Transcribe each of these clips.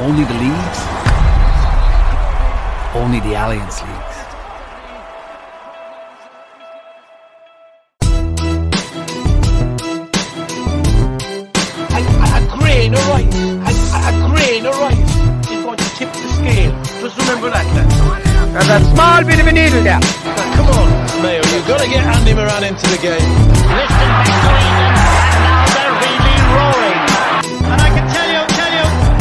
Only the leagues? Only the Allianz leagues. A grain of rice is going to tip the scale. Just remember that, lad. There's a small bit of a needle there. Now, come on, Mayo, you've got to get Andy Moran into the game. Listen back to Eden, and now they're really roaring. And I can tell you,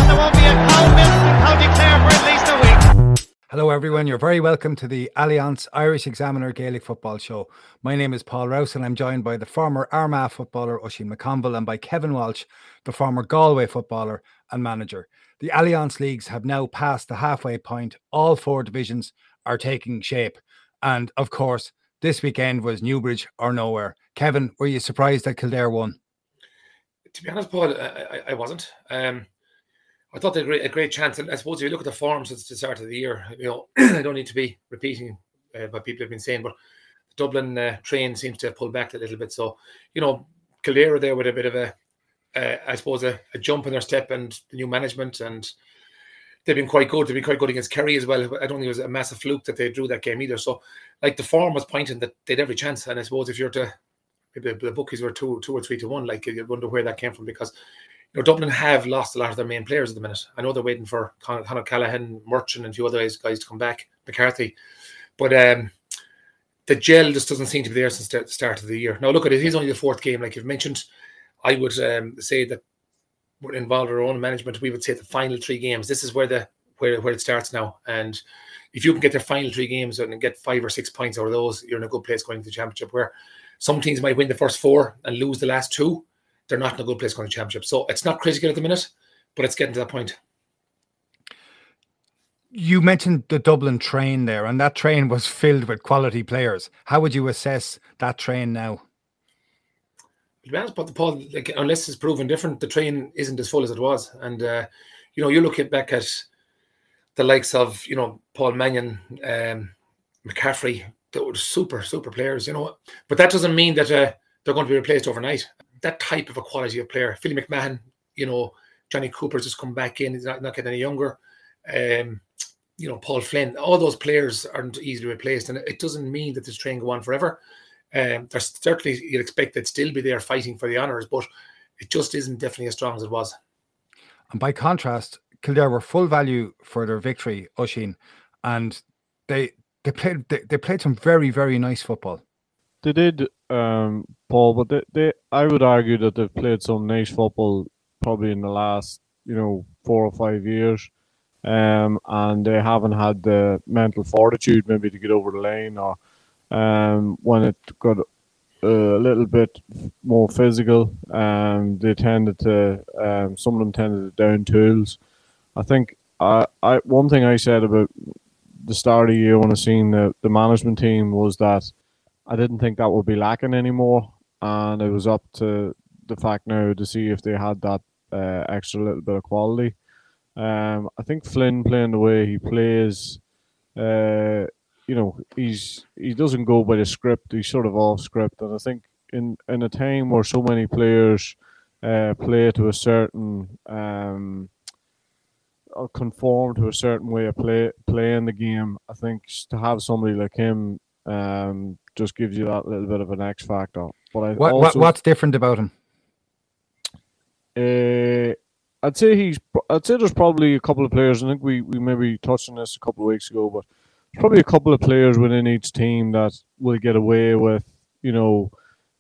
there won't be a cow milk I'll declare for at least a week. Hello, everyone. You're very welcome to the Allianz Irish Examiner Gaelic Football Show. My name is Paul Rouse, and I'm joined by the former Armagh footballer Oisín McConville and by Kevin Walsh, the former Galway footballer and manager. The Allianz leagues have now passed the halfway point. All four divisions are taking shape. And of course, this weekend was Newbridge or nowhere. Kevin, were you surprised that Kildare won? To be honest, Paul, I wasn't. I thought they had a great chance. And I suppose if you look at the form since the start of the year, I don't need to be repeating what people have been saying, but the Dublin train seems to have pulled back a little bit. So, Kildare were there with a bit of a jump in their step, and the new management, and they've been quite good. They've been quite good against Kerry as well. I don't think it was a massive fluke that they drew that game either. So, the form was pointing that they'd every chance. And I suppose if you're to, maybe the bookies were 2 or 3 to 1, you wonder where that came from, because Dublin have lost a lot of their main players at the minute. I know they're waiting for Conor Callaghan, Merchant, and a few other guys to come back, McCarthy, but the gel just doesn't seem to be there since the start of the year. Now, look at it; it's only the fourth game, like you've mentioned. I would say that we're involved in our own management. We would say the final three games. This is where where it starts now. And if you can get the final three games and get 5 or 6 points out of those, you're in a good place going to the championship. Where some teams might win the first four and lose the last two, they're not in a good place going to the championship. So it's not critical at the minute, but it's getting to that point. You mentioned the Dublin train there, and that train was filled with quality players. How would you assess that train now? To be honest, but Paul, unless it's proven different, the train isn't as full as it was. And you look back at the likes of Paul Mannion, McCaffrey, they were super, super players. But that doesn't mean that they're going to be replaced overnight. That type of a quality of player, Philly McMahon, Johnny Cooper's just come back in; he's not getting any younger. Paul Flynn, all those players aren't easily replaced, and it doesn't mean that this train go on forever. They're certainly, you'd expect they'd still be there fighting for the honours, but it just isn't definitely as strong as it was. And by contrast, Kildare were full value for their victory, Oisín, and they played some very, very nice football. They did, Paul, but I would argue that they've played some nice football probably in the last 4 or 5 years, and they haven't had the mental fortitude maybe to get over the line, or when it got a little bit more physical, they tended to some of them tended to down tools. I think I one thing I said about the start of the year when I seen the management team was that I didn't think that would be lacking anymore, and it was up to the fact now to see if they had that extra little bit of quality. I think Flynn playing the way he plays, he doesn't go by the script. He's sort of off script, and I think in a time where so many players play to a certain or conform to a certain way of playing the game, I think to have somebody like him just gives you that little bit of an X factor. But what's different about him? I'd say there's probably a couple of players. I think we maybe touched on this a couple of weeks ago, but probably a couple of players within each team that will get away with, giving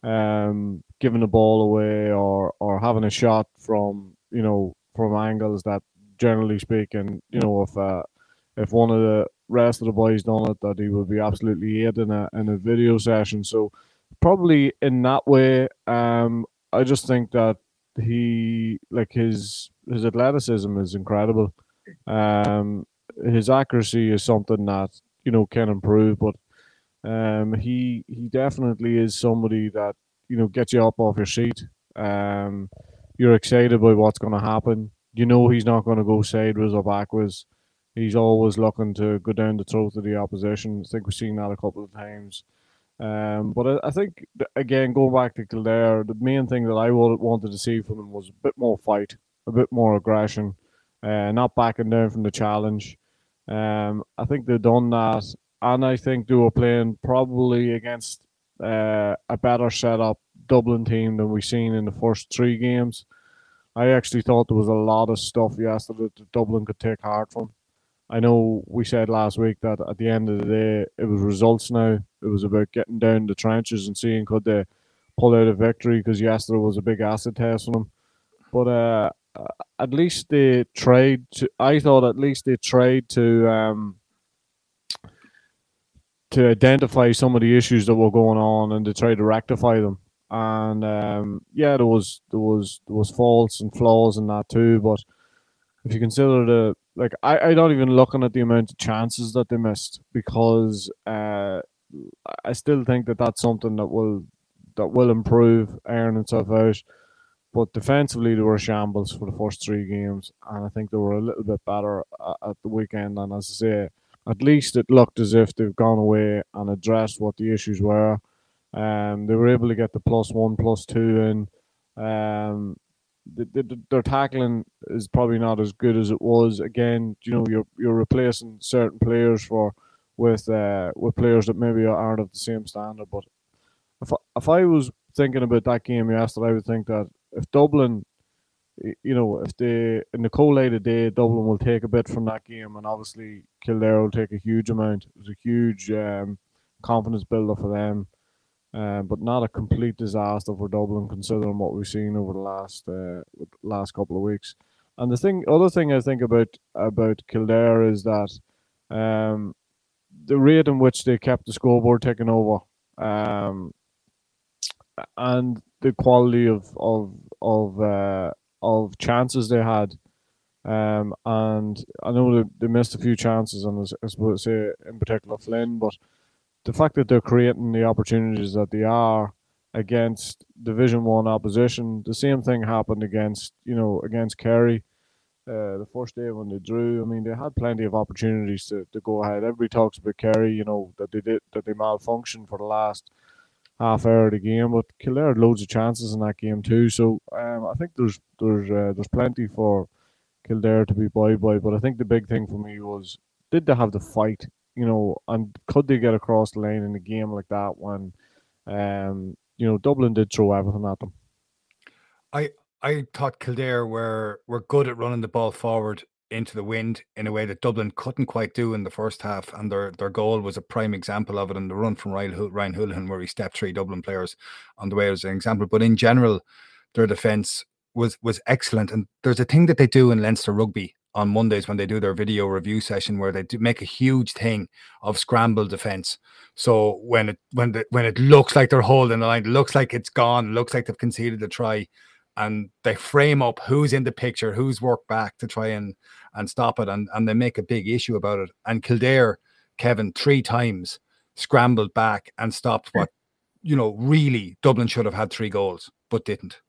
the ball away or having a shot from, from angles that, generally speaking, if one of the rest of the boys done it, that he would be absolutely hit in a video session. So probably in that way, I just think that his athleticism is incredible. His accuracy is something that can improve, but he definitely is somebody that gets you up off your seat. You're excited by what's going to happen. He's not going to go sideways or backwards. He's always looking to go down the throat of the opposition. I think we've seen that a couple of times. But I think again, going back to Kildare, the main thing that I wanted to see from him was a bit more fight, a bit more aggression. not backing down from the challenge. I think they've done that, and I think they were playing probably against a better set-up Dublin team than we've seen in the first three games. I actually thought there was a lot of stuff yesterday that Dublin could take heart from. I know we said last week that at the end of the day, it was results now. It was about getting down the trenches and seeing could they pull out a victory, because yesterday was a big acid test on them. But at least they tried to, I thought at least they tried to identify some of the issues that were going on and to try to rectify them. And yeah, there was faults and flaws in that too. But if you consider the, like, I don't even looking at the amount of chances that they missed, because I still think that that's something that will improve, iron itself out. But defensively, they were shambles for the first three games, and I think they were a little bit better at the weekend. And as I say, at least it looked as if they've gone away and addressed what the issues were. They were able to get the +1, +2 in. Their tackling is probably not as good as it was. Again, you know, you're replacing certain players with players that maybe aren't of the same standard. But if I was thinking about that game yesterday, I would think that if Dublin, you know, if they, in the cold light of day, Dublin will take a bit from that game, and obviously Kildare will take a huge amount. It was a huge confidence builder for them. But not a complete disaster for Dublin, considering what we've seen over the last couple of weeks. And the other thing I think about Kildare is that the rate in which they kept the scoreboard taken over, and the quality of chances they had. And I know they missed a few chances, and I suppose say in particular Flynn, but the fact that they're creating the opportunities that they are against Division One opposition, the same thing happened against Kerry, the first day when they drew. I mean, they had plenty of opportunities to go ahead. Everybody talks about Kerry, you know, that they malfunctioned for the last half hour of the game, but Kildare had loads of chances in that game too. So I think there's plenty for Kildare to be buoyed by. But I think the big thing for me was, did they have the fight? You know, and could they get across the line in a game like that when, you know, Dublin did throw everything at them? I thought Kildare were good at running the ball forward into the wind in a way that Dublin couldn't quite do in the first half, and their goal was a prime example of it, and the run from Ryan Houlihan where he stepped three Dublin players on the way was an example. But in general, their defence was excellent. And there's a thing that they do in Leinster rugby on Mondays when they do their video review session, where they do make a huge thing of scramble defense. So when it looks like they're holding the line, looks like it's gone, looks like they've conceded the try, and they frame up who's in the picture, who's worked back to try and stop it, and they make a big issue about it. And Kildare, Kevin, 3 times scrambled back and stopped what, you know, really Dublin should have had 3 goals, but didn't.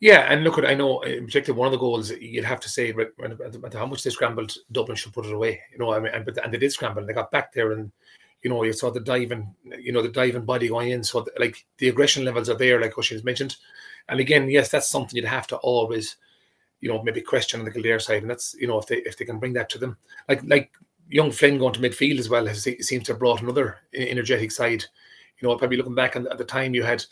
Yeah, and look, I know in particular one of the goals, you'd have to say, but how much they scrambled, Dublin should put it away. You know, I mean, and they did scramble, and they got back there, and you know, you saw the diving body going in. So like the aggression levels are there, like Oisín's mentioned. And again, yes, that's something you'd have to always, you know, maybe question on the Kildare side, and that's, you know, if they can bring that to them, like young Flynn going to midfield as well seems to have brought another energetic side. You know, probably looking back at the time, you had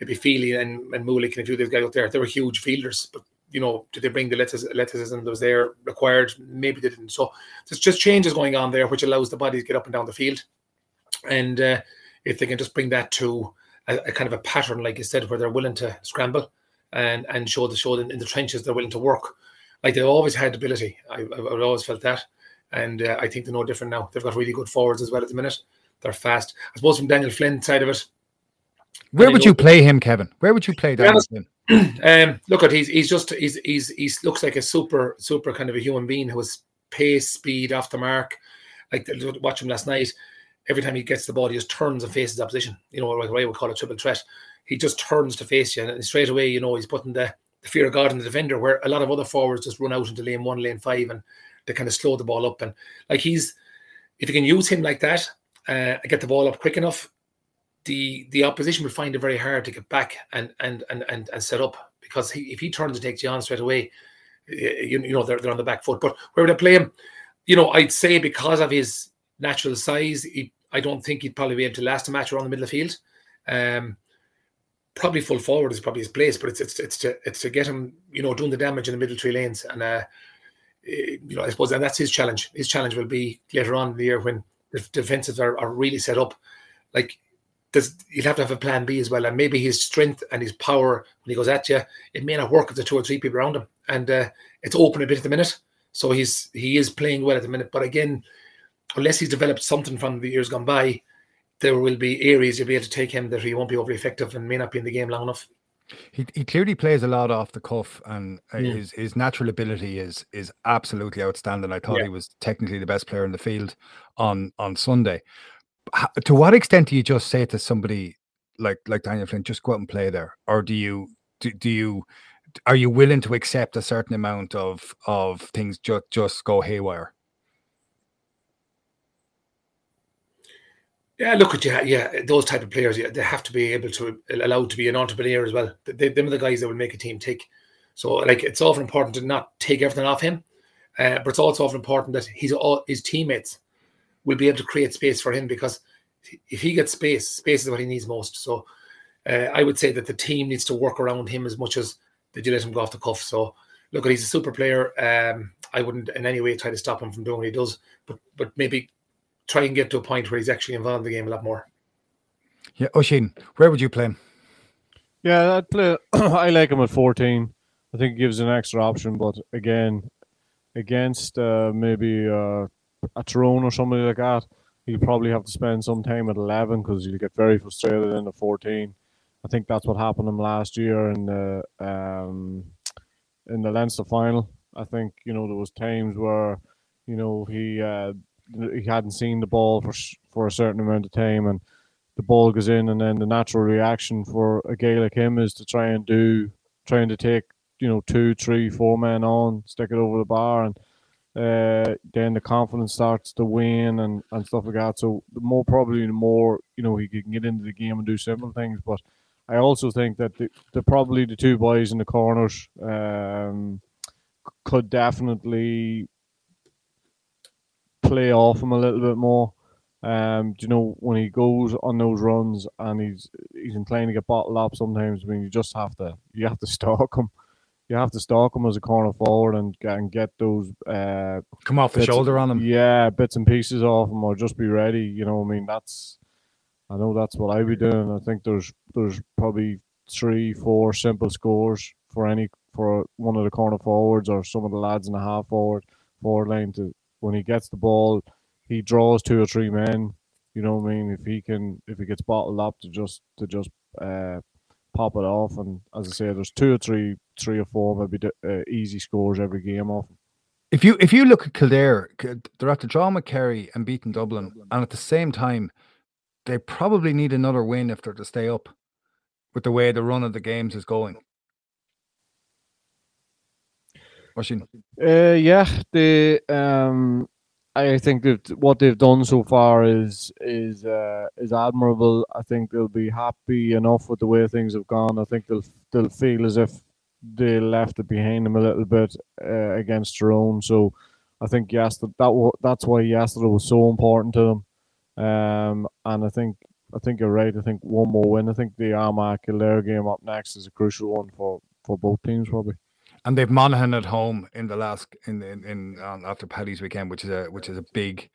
maybe Feely and Mulek and a few of those guys out there. They were huge fielders, but, you know, did they bring the athleticism that was there required? Maybe they didn't. So there's just changes going on there, which allows the body to get up and down the field. And if they can just bring that to a kind of a pattern, like you said, where they're willing to scramble and show them in the trenches they're willing to work. Like they always had ability. I've always felt that. And I think they're no different now. They've got really good forwards as well at the minute. They're fast. I suppose from Daniel Flynn's side of it. Where would you play him, Kevin? Where would you play Daniel Flynn? Look at he looks like a super kind of a human being who has pace, speed, off the mark. Like watch him last night. Every time he gets the ball, he just turns and faces opposition. You know what I would call a triple threat. He just turns to face you, and straight away, you know, he's putting the fear of God in the defender, where a lot of other forwards just run out into lane 1, lane 5, and they kind of slow the ball up. And like if you can use him like that. Get the ball up quick enough, the opposition will find it very hard to get back and set up, because if he turns and takes you on straight away, you know, they're on the back foot. But where would I play him? You know, I'd say because of his natural size, I don't think he'd probably be able to last a match around the middle of the field. Probably full forward is probably his place, but it's to get him, you know, doing the damage in the middle three lanes. And you know, I suppose, and that's his challenge. His challenge will be later on in the year when the defenses are really set up. Like, you'd have to have a plan B as well, and maybe his strength and his power when he goes at you, it may not work if there's two or three people around him, and it's open a bit at the minute. So he is playing well at the minute, but again, unless he's developed something from the years gone by, there will be areas you'll be able to take him that he won't be overly effective and may not be in the game long enough. He clearly plays a lot off the cuff, and his natural ability is absolutely outstanding. I thought he was technically the best player in the field on Sunday. To what extent do you just say to somebody like Daniel Flynn, just go out and play there, or are you willing to accept a certain amount of things just go haywire? Yeah, look at you. Yeah, those type of players, they have to be allowed to be an entrepreneur as well. Them are the guys that will make a team tick. So, like, it's often important to not take everything off him, but it's also often important that his teammates will be able to create space for him, because if he gets space is what he needs most. So I would say that the team needs to work around him as much as they do let him go off the cuff. So look, he's a super player. I wouldn't in any way try to stop him from doing what he does, but maybe try and get to a point where he's actually involved in the game a lot more. Yeah, Oisín, where would you play him? Yeah, I'd play. I like him at 14. I think it gives an extra option, but again, against maybe a Tyrone or somebody like that, he'll probably have to spend some time at 11 because he'll get very frustrated in the 14. I think that's what happened to him last year in the Leinster final. I think, you know, there was times where, you know, he hadn't seen the ball for a certain amount of time, and the ball goes in, and then the natural reaction for a guy like him is to trying to take, you know, 2, 3, 4 men on, stick it over the bar, and then the confidence starts to wane and stuff like that. So the more you know, he can get into the game and do simple things. But I also think that probably the two boys in the corners could definitely play off him a little bit more. You know, when he goes on those runs and he's inclined to get bottled up sometimes, I mean, you have to stalk him. You have to stalk him as a corner forward and get those come off the shoulder on him. Yeah, bits and pieces off him, or just be ready. You know, I mean, I know that's what I'd be doing. I think there's probably 3, 4 simple scores for one of the corner forwards or some of the lads in the half forward line. To when he gets the ball, he draws 2 or 3 men. You know what I mean? If he gets bottled up, to just pop it off, and as I say, there's 2 or 3, 3 or 4 maybe easy scores every game off. If you look at Kildare, they're at the draw with Kerry and beating Dublin, and at the same time, they probably need another win if they're to stay up, with the way the run of the games is going. Oisín? I think that what they've done so far is admirable. I think they'll be happy enough with the way things have gone. I think they'll feel as if they left it behind them a little bit against Tyrone. So I think that's why yesterday was so important to them. And I think you're right. I think one more win. I think the Armagh Kildare game up next is a crucial one for both teams probably. And they've Monaghan at home in after Paddy's weekend, which is a big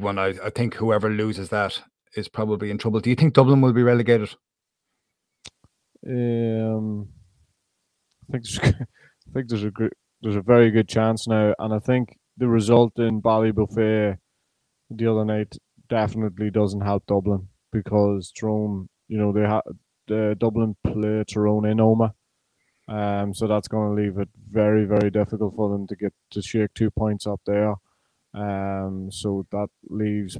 one. I think whoever loses that is probably in trouble. Do you think Dublin will be relegated? I think there's a very good chance now, and I think the result in Ballybofey the other night definitely doesn't help Dublin, because Tyrone, you know, Dublin play Tyrone in Omagh. So that's going to leave it very, very difficult for them to get to shake 2 points up there. So that leaves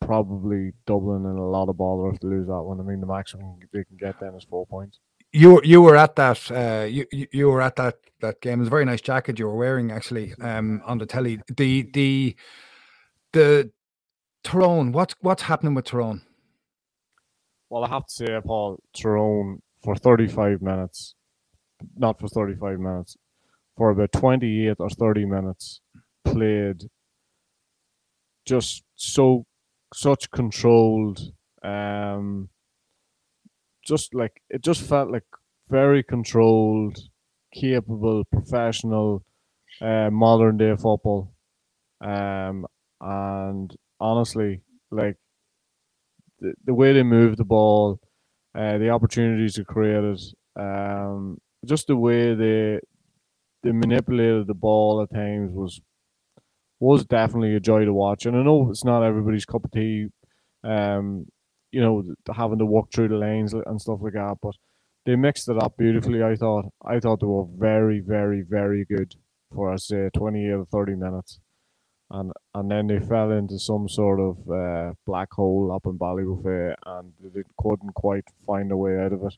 probably Dublin in a lot of bother if they lose that one. I mean, the maximum they can get then is 4 points. You were at that. You were at that game. It was a very nice jacket you were wearing, actually, on the telly. The Tyrone. What's happening with Tyrone? Well, I have to say, Paul, Tyrone for 35 minutes. for about 28 or 30 minutes, played just such controlled, it just felt like very controlled, capable, professional, modern day football. And honestly, the way they moved the ball, the opportunities they created, just the way they manipulated the ball at times was definitely a joy to watch. And I know it's not everybody's cup of tea, having to walk through the lanes and stuff like that, but they mixed it up beautifully. I thought they were very, very, very good for, I say, 28 or 30 minutes. And then they fell into some sort of black hole up in Ballybofey, and they couldn't quite find a way out of it.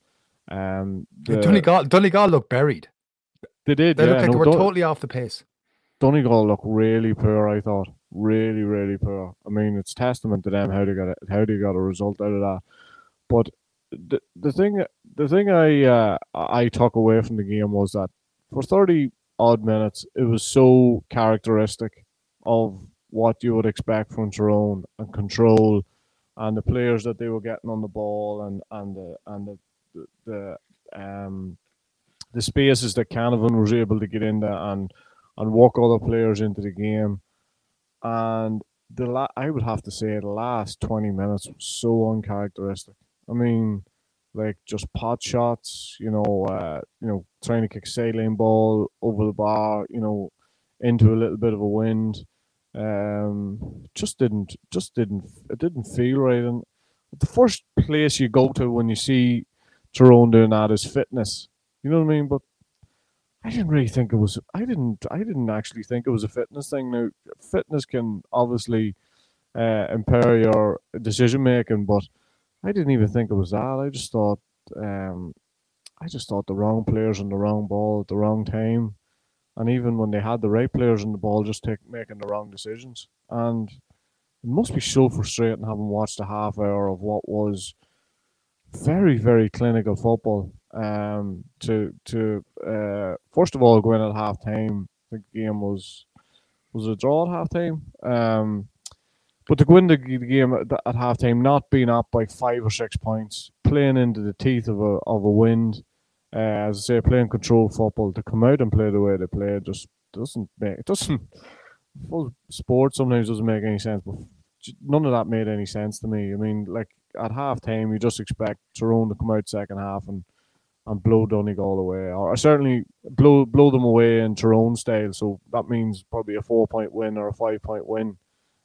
Donegal looked buried. They did. They were totally off the pace. Donegal looked really poor, I thought. Really, really poor. I mean, it's testament to them how they got a result out of that. But the thing I took away from the game was that for 30 odd minutes, it was so characteristic of what you would expect from Tyrone, and control, and the players that they were getting on the ball, and the spaces that Canavan was able to get into and walk other players into the game. And I would have to say the last 20 minutes was so uncharacteristic. I mean, just pot shots, trying to kick sailing ball over the bar, into a little bit of a wind. It didn't feel right. And the first place you go to when you see Tyrone doing that is fitness. You know what I mean? But I didn't really think it was. I didn't actually think it was a fitness thing. Now, fitness can obviously impair your decision making, but I didn't even think it was that. I just thought the wrong players on the wrong ball at the wrong time. And even when they had the right players on the ball, just making the wrong decisions. And it must be so frustrating having watched a half hour of what was very, very clinical football. To first of all, going at half time, the game was a draw at half time. But to go into the game at half time, not being up by 5 or 6 points, playing into the teeth of a wind. As I say, playing controlled football, to come out and play the way they play just doesn't. Well, sport sometimes doesn't make any sense, but none of that made any sense to me. I mean, at half time, you just expect Tyrone to come out second half and blow Donegal away, or certainly blow them away in Tyrone style. So that means probably a 4-point win or a 5-point win.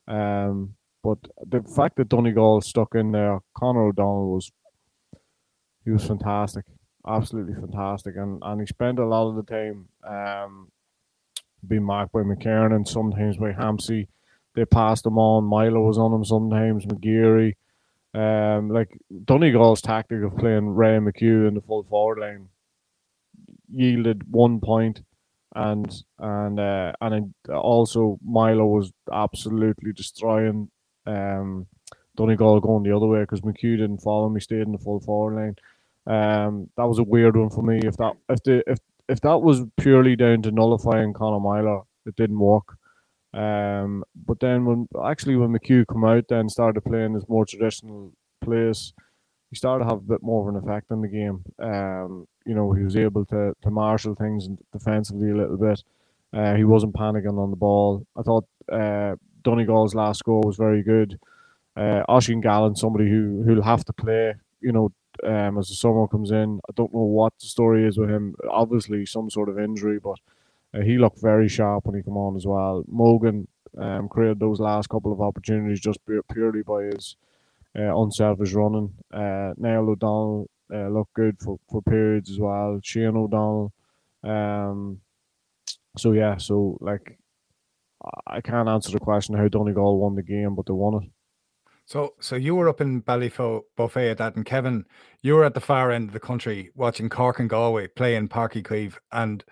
But the fact that Donegal stuck in there, Conor O'Donnell was fantastic. Absolutely fantastic, and he spent a lot of the time being marked by McCarron and sometimes by Hampsey. They passed him on. Milo was on him sometimes. McGeary, Donegal's tactic of playing Ray McHugh in the full forward line yielded 1 point, and also Milo was absolutely destroying Donegal going the other way because McHugh didn't follow him. He stayed in the full forward line. That was a weird one for me. If that was purely down to nullifying Conor Milo, it didn't work. But then when McHugh came out, then started playing his more traditional place, he started to have a bit more of an effect on the game. He was able to marshal things defensively a little bit. He wasn't panicking on the ball. I thought Donegal's last score was very good. Oisín Gallen, somebody who'll have to play. As the summer comes in, I don't know what the story is with him. Obviously, some sort of injury, but he looked very sharp when he came on as well. Morgan created those last couple of opportunities just purely by his unselfish running. Niall O'Donnell looked good for periods as well. Shane O'Donnell. I can't answer the question how Donegal won the game, but they won it. So you were up in Ballybofey at that, and Kevin, you were at the far end of the country watching Cork and Galway play in Parky Cleeve. And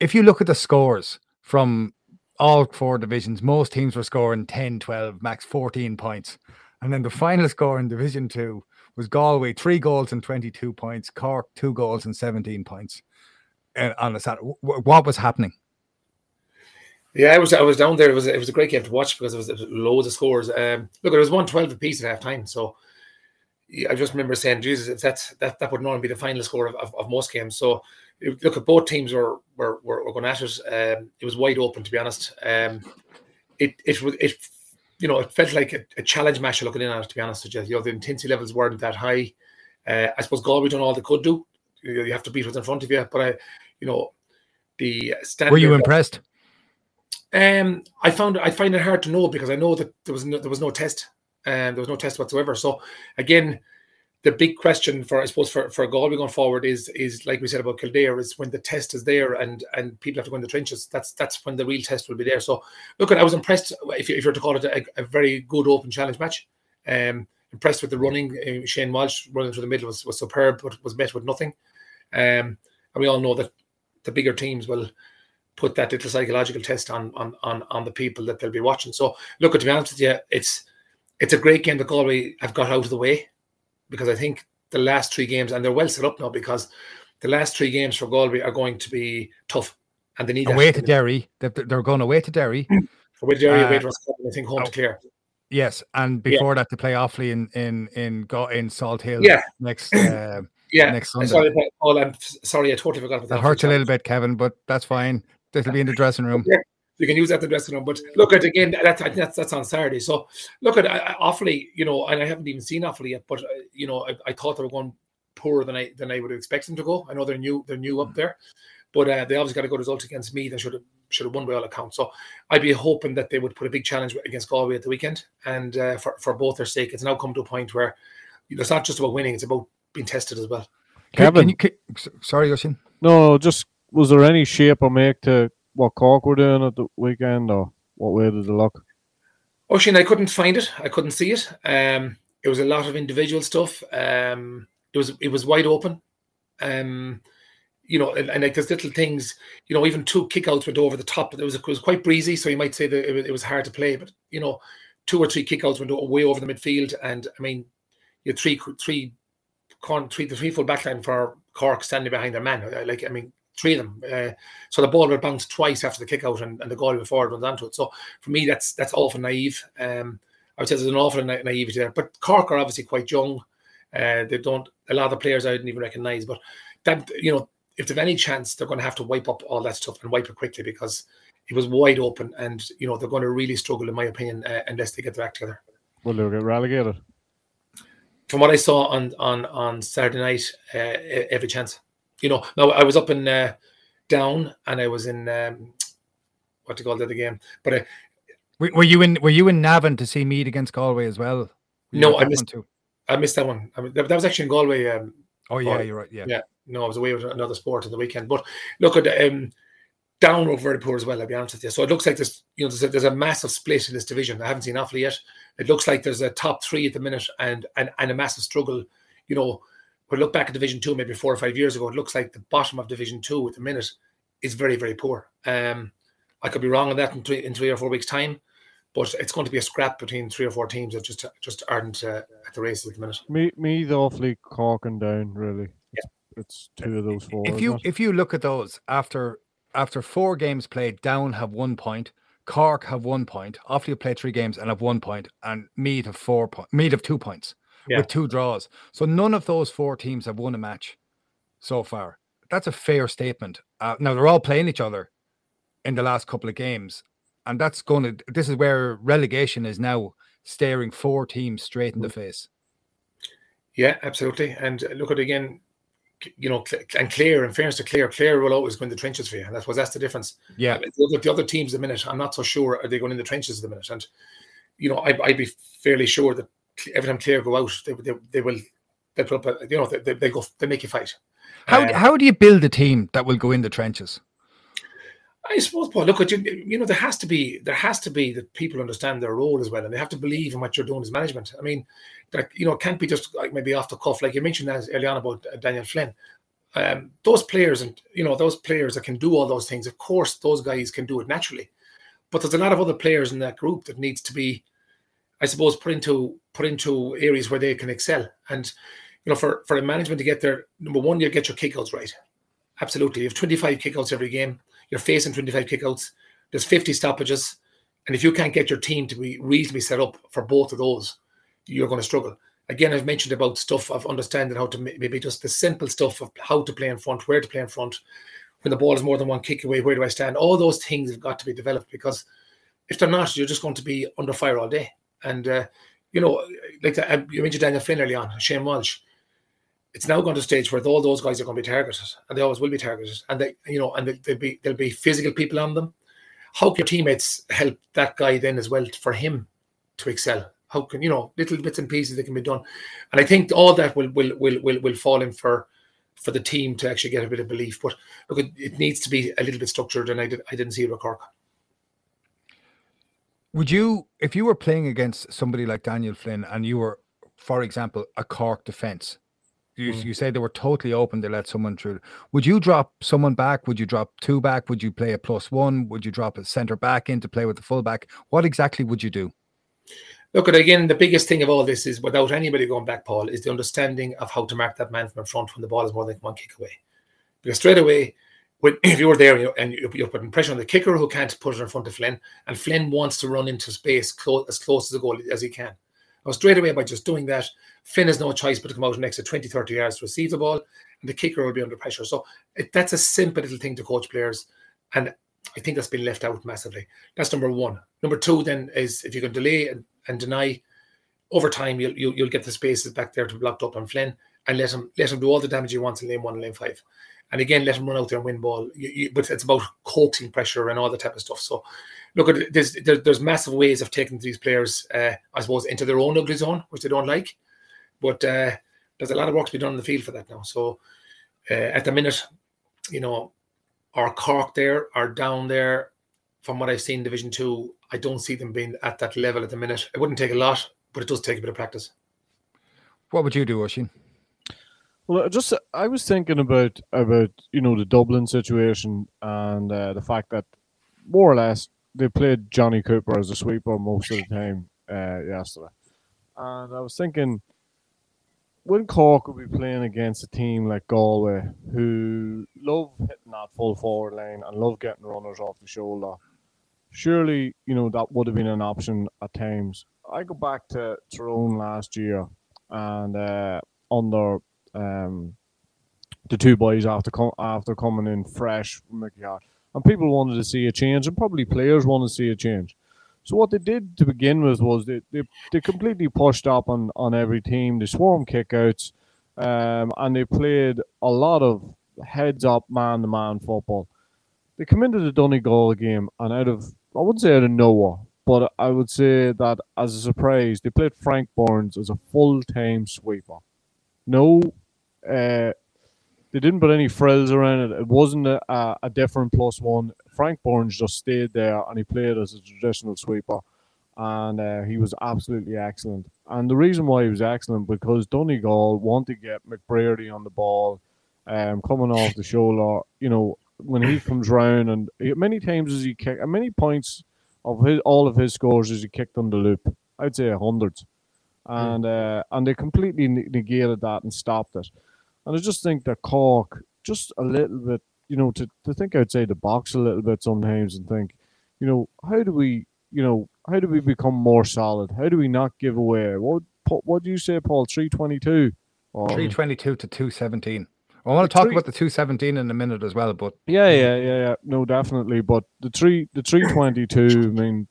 if you look at the scores from all four divisions, most teams were scoring 10, 12, max 14 points. And then the final score in Division 2 was Galway, 3 goals and 22 points, Cork, 2 goals and 17 points. on a Saturday? What was happening? Yeah, I was down there. It was a great game to watch because it was loads of scores. Look, it was 1-12 apiece at half time. So I just remember saying, Jesus, if that would normally be the final score of most games. So look, at both teams were going at it. It was wide open, to be honest. It you know, it felt like a challenge match looking in on it, to be honest with you. You know, the intensity levels weren't that high. I suppose Galway done all they could do. You have to beat what's in front of you. But the standard. Were you impressed? I find it hard to know because I know that there was no test. There was no test whatsoever. So again, the big question for Galway going forward is like we said about Kildare, is when the test is there and people have to go in the trenches. That's when the real test will be there. So look, I was impressed, if you were to call it a very good open challenge match. Impressed with the running. Shane Walsh running through the middle was superb, but was met with nothing. And we all know that the bigger teams will put that little psychological test on the people that they'll be watching. So look, to be honest with you, it's a great game that Galway have got out of the way, because I think the last three games, and they're well set up now, because the last three games for Galway are going to be tough, and they need away to Derry. They're going away to Derry. Away to Derry, away to Roscommon, I think home to Clare. Yes, and before that, to play Offaly in Salt Hill next. Next Sunday. I'm sorry, I totally forgot about that. It hurts a little bit, Kevin, but that's fine. It'll be in the dressing room. Yeah, you can use that in the dressing room. But look, at again, that's on Saturday. So look, at Offaly, you know, and I haven't even seen Offaly yet, but you know, I thought they were going poorer than I would expect them to go. I know they're new up there, but they obviously got a good result against Meath. They should have won by all accounts. So I'd be hoping that they would put a big challenge against Galway at the weekend, and for both their sake. It's now come to a point where, you know, it's not just about winning; it's about being tested as well. Kevin, sorry, Oisín. No, just. Was there any shape or make to what Cork were doing at the weekend, or what way did it look? Oisín, I couldn't find it. I couldn't see it. It was a lot of individual stuff. It was wide open. You know, and like there's little things. You know, even two kickouts went over the top. It was quite breezy, so you might say that it was hard to play. But you know, two or three kickouts went way over the midfield, and I mean, you had three full backline for Cork standing behind their man. Like, I mean. Three of them. So the ball would bounce twice after the kick out, and the Galway forward runs onto it. So for me, that's awful naive. I would say there's an awful naivety there. But Cork are obviously quite young. A lot of the players I didn't even recognise. But that, you know, if they've any chance, they're going to have to wipe up all that stuff and wipe it quickly, because it was wide open, and you know they're going to really struggle, in my opinion, unless they get their act together. Well, they'll get relegated. From what I saw on Saturday night, every chance. You know, now I was up in Down, and I was in what do you call the other game? But were you in Navan to see Meath against Galway as well? No, I missed that one. I mean, that was actually in Galway. You're right. Yeah, no, I was away with another sport in the weekend. But look, at Down were very poor as well, I'll be honest with you. So it looks like this. You know, there's a massive split in this division. I haven't seen Offaly yet. It looks like there's a top three at the minute, and a massive struggle. You know. But look back at Division 2 maybe 4 or 5 years ago, it looks like the bottom of Division 2 at the minute is very, very poor. I could be wrong on that in 3 or 4 weeks' time, but it's going to be a scrap between 3 or 4 teams that just aren't at the races at the minute. Meath, Offaly, Cork and Down, really. Yeah. It's two of those four. If you look at those, after 4 games played, Down have 1 point, Cork have 1 point, Offaly have played 3 games and have 1 point, and Meath have 4 points. Meath have 2 points. Yeah. With 2 draws. So none of those 4 teams have won a match so far. That's a fair statement. Now, they're all playing each other in the last couple of games. And this is where relegation is now staring 4 teams straight in the face. Yeah, absolutely. And look at again, you know, and Clare, in fairness to Clare will always go in the trenches for you. And that's the difference. Yeah. The other teams at the minute, I'm not so sure, are they going in the trenches at the minute? And, you know, I'd be fairly sure that every time Clare go out, they put up. You know, they make you fight. How do you build a team that will go in the trenches? I suppose, Paul. Look, you know, there has to be that people understand their role as well, and they have to believe in what you're doing as management. I mean, that, you know, it can't be just like maybe off the cuff, like you mentioned that early on about Daniel Flynn. Those players, and you know, those players that can do all those things, of course, those guys can do it naturally. But there's a lot of other players in that group that needs to be, I suppose, put into areas where they can excel. And you know, for a management to get there, number one, you get your kickouts right, Absolutely. You have 25 kickouts every game. You're facing 25 kickouts. There's 50 stoppages. And if you can't get your team to be reasonably set up for both of those, you're going to struggle. Again, I've mentioned about stuff of understanding how to, maybe just the simple stuff of how to play in front, where to play in front, when the ball is more than one kick away, where do I stand? All those things have got to be developed, because if they're not, you're just going to be under fire all day. And, you know, like you mentioned Daniel Flynn early on, Shane Walsh. It's now gone to a stage where all those guys are going to be targeted, and they always will be targeted. And they, you know, and there'll be physical people on them. How can your teammates help that guy then as well for him to excel? How can, you know, little bits and pieces that can be done? And I think all that will fall in for the team to actually get a bit of belief. But look, it needs to be a little bit structured, and I didn't see it with Cork. Would you, if you were playing against somebody like Daniel Flynn and you were, for example, a Cork defence, you say they were totally open, they let someone through. Would you drop someone back? Would you drop two back? Would you play a plus one? Would you drop a centre back in to play with the full back? What exactly would you do? Look, and again, the biggest thing of all this is, without anybody going back, Paul, is the understanding of how to mark that man from in front when the ball is more than one kick away. Because straight away, if you're there and you're putting pressure on the kicker who can't put it in front of Flynn, and Flynn wants to run into space as close to the goal as he can. Now, straight away, by just doing that, Finn has no choice but to come out an extra 20, 30 yards to receive the ball, and the kicker will be under pressure. So that's a simple little thing to coach players, and I think that's been left out massively. That's number one. Number two then is, if you can delay and deny, over time you'll get the spaces back there to blocked up on Flynn, and let him do all the damage he wants in lane one and lane five. And again, let him run out there and win ball. But it's about coaxing pressure and all that type of stuff. So, look, there's massive ways of taking these players, I suppose, into their own ugly zone, which they don't like. But there's a lot of work to be done in the field for that now. So, at the minute, you know, our Cork there, our Down there, from what I've seen, Division 2, I don't see them being at that level at the minute. It wouldn't take a lot, but it does take a bit of practice. What would you do, Oisín? Well, I was thinking about you know, the Dublin situation and the fact that more or less they played Johnny Cooper as a sweeper most of the time yesterday. And I was thinking, when Cork would be playing against a team like Galway, who love hitting that full forward line and love getting runners off the shoulder, surely, you know, that would have been an option at times. I go back to Tyrone last year and under the two boys after coming in fresh from Mickey Hart. And people wanted to see a change, and probably players wanted to see a change. So what they did to begin with was they completely pushed up on every team. They swarmed kickouts, and they played a lot of heads-up, man-to-man football. They come into the Donegal game, and I wouldn't say out of nowhere, but I would say that as a surprise, they played Frank Burns as a full-time sweeper. They didn't put any frills around it. It wasn't a different plus one. Frank Burns just stayed there, and he played as a traditional sweeper, and he was absolutely excellent. And the reason why he was excellent, because Donegal wanted to get McBrearty on the ball, coming off the shoulder. You know, when he comes round, and many times as he kicked, many points of all of his scores as he kicked on the loop, I'd say hundreds. And they completely negated that and stopped it. And I just think that Cork, just a little bit, you know, to think outside the box a little bit sometimes and think, you know, how do we become more solid? How do we not give away? What do you say, Paul? 322? 322 to 217. I want to talk about the 217 in a minute as well, but yeah. No, definitely. But the 322, I mean,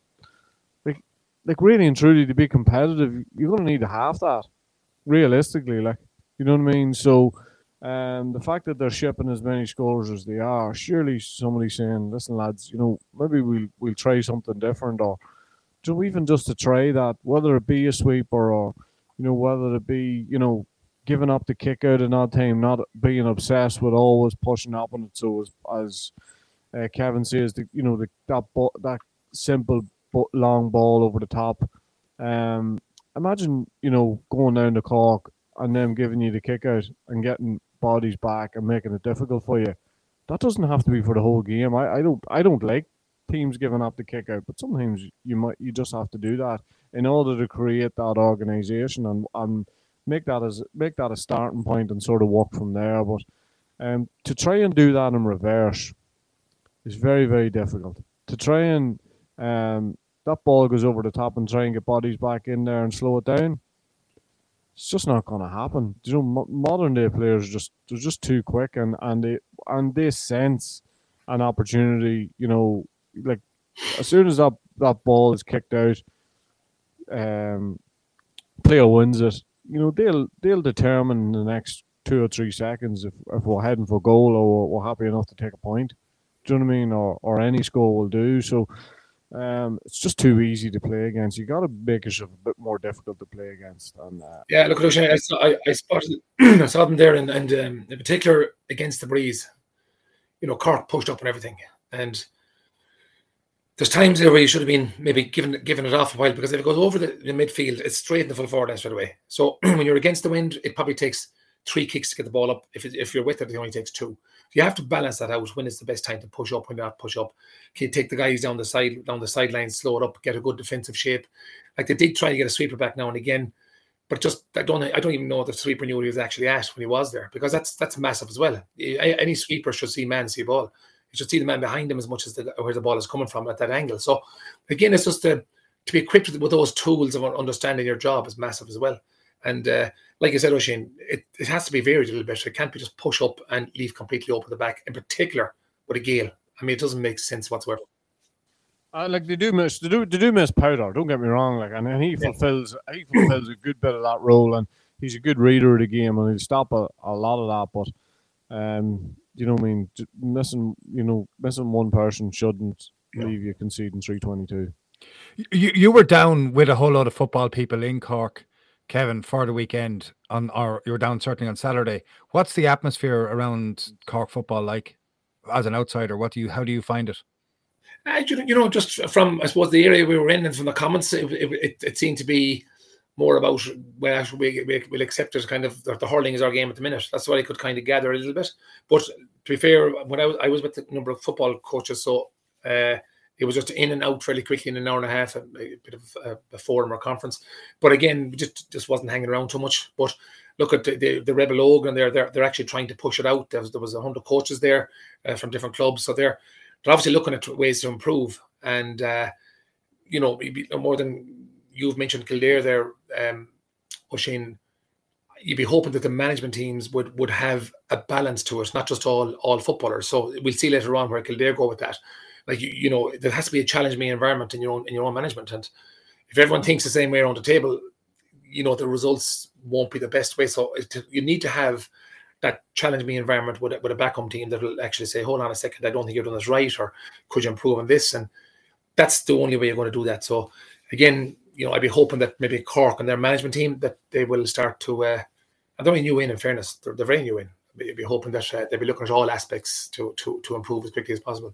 like really and truly, to be competitive, you're going to need to have that, realistically, like, you know what I mean? So the fact that they're shipping as many scores as they are, surely somebody's saying, listen, lads, you know, maybe we'll try something different, or do even just to try that, whether it be a sweeper or, you know, whether it be, you know, giving up the kick out an odd time, not being obsessed with always pushing up on it. So as Kevin says, you know, that simple long ball over the top. Imagine, you know, going down the Cork and them giving you the kick out and getting bodies back and making it difficult for you. That doesn't have to be for the whole game. I don't like teams giving up the kick out, but sometimes you just have to do that in order to create that organisation and make that a starting point and sort of walk from there. But To try and do that in reverse is very, very difficult. To try and that ball goes over the top and try and get bodies back in there and slow it down, it's just not going to happen. You know, modern day players they're just too quick, and they sense an opportunity. You know, like as soon as that ball is kicked out, player wins it. You know, they'll determine the next 2 or 3 seconds if we're heading for goal or we're happy enough to take a point. Do you know what I mean? Or any score will do. So it's just too easy to play against. You got to make yourself a bit more difficult to play against. And yeah, look, O'Shea, I saw them there, and in particular against the breeze. You know, Cork pushed up and everything, and there's times there where you should have been maybe giving it off a while, because if it goes over the midfield, it's straight in the full forward end straight away. So when you're against the wind, it probably takes 3 kicks to get the ball up. If you're with it, it only takes 2. You have to balance that out. When is the best time to push up? When not push up? Can you take the guys down the sideline, slow it up, get a good defensive shape? Like they did try to get a sweeper back now and again, but just I don't even know what the sweeper knew he was actually at when he was there, because that's massive as well. Any sweeper should see ball. You should see the man behind him as much as where the ball is coming from at that angle. So again, it's just to be equipped with those tools and understanding your job is massive as well. And like I said, Oisín, it has to be varied a little bit. It can't be just push up and leave completely open the back, in particular with a gale. I mean, it doesn't make sense whatsoever. Like they do miss Powder. Don't get me wrong. Like, and he fulfills a good bit of that role, and he's a good reader of the game, and he'll stop a lot of that. But you know what I mean, missing one person shouldn't leave you conceding 322. You were down with a whole lot of football people in Cork, Kevin, for the weekend, or you were down certainly on Saturday. What's the atmosphere around Cork football like as an outsider? How do you find it? You know, just from, I suppose, the area we were in and from the comments, it seemed to be more about, well, we'll accept it, kind of, the hurling is our game at the minute. That's what I could kind of gather a little bit. But to be fair, when I was with a number of football coaches, so it was just in and out fairly quickly in an hour and a half, a bit of a forum or conference. But again, we just wasn't hanging around too much. But look at the Rebel Oak, and they're actually trying to push it out. There was 100 coaches there from different clubs. So they're obviously looking at ways to improve. And, you know, more than you've mentioned Kildare there, Oisín, you'd be hoping that the management teams would have a balance to it, not just all footballers. So we'll see later on where Kildare go with that. Like, you know, there has to be a challenging environment in your own management. And if everyone thinks the same way around the table, you know, the results won't be the best way. So you need to have that challenging environment with a back-home team that will actually say, hold on a second, I don't think you're doing this right, or could you improve on this? And that's the only way you're going to do that. So, again, you know, I'd be hoping that maybe Cork and their management team, that they will start to, and they're only new in fairness, they're very new in. I'd be hoping that they'll be looking at all aspects to improve as quickly as possible.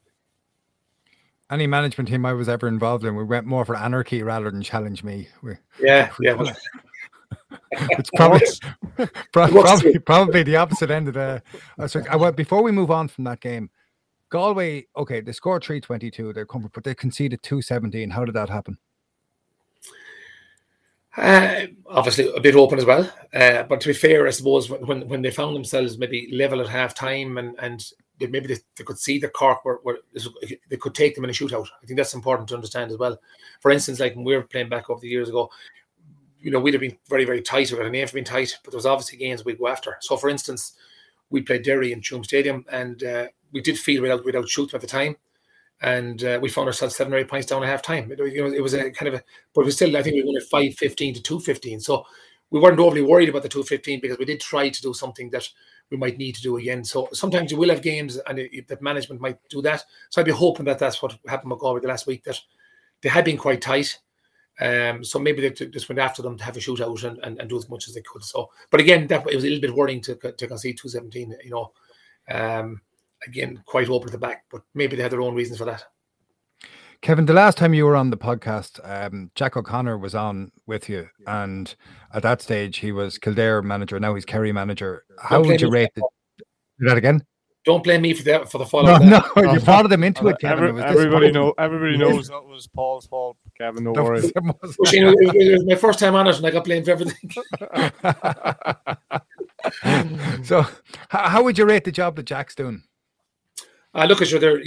Any management team I was ever involved in, we went more for anarchy rather than challenge me. Yeah. It's probably the opposite end of the. Well, before we move on from that game, Galway. Okay, they scored 322. They're comfortable, but they conceded 217. How did that happen? Obviously, a bit open as well. But to be fair, I suppose when they found themselves maybe level at half time and. Maybe they could see the Cork where they could take them in a shootout. I think that's important to understand as well. For instance, like when we were playing back over the years ago, you know, we'd have been very, very tight. We'd have never been tight, but there was obviously games we'd go after. So, for instance, we played Derry in Tuam Stadium, and we did feel without shooting at the time, and we found ourselves 7 or 8 points down at half time. You know, it was a kind of, but we still, I think we won at 5-15 to 2-15. So we weren't overly worried about the 2-15 because we did try to do something that we might need to do again. So sometimes you will have games and that management might do that. So I'd be hoping that that's what happened with Galway the last week, that they had been quite tight. So maybe they just went after them to have a shootout and do as much as they could. So, but again, it was a little bit worrying to concede 2-17, you know. Again, quite open at the back, but maybe they had their own reasons for that. Kevin, the last time you were on the podcast, Jack O'Connor was on with you, and at that stage he was Kildare manager. Now he's Kerry manager. How would you rate that again? Don't blame me for the follow-up. No, you followed them into it, Kevin. Everybody knows that was Paul's fault, Kevin. No worries. It was my first time on it, and I got blamed for everything. So how would you rate the job that Jack's doing? Look, as you know,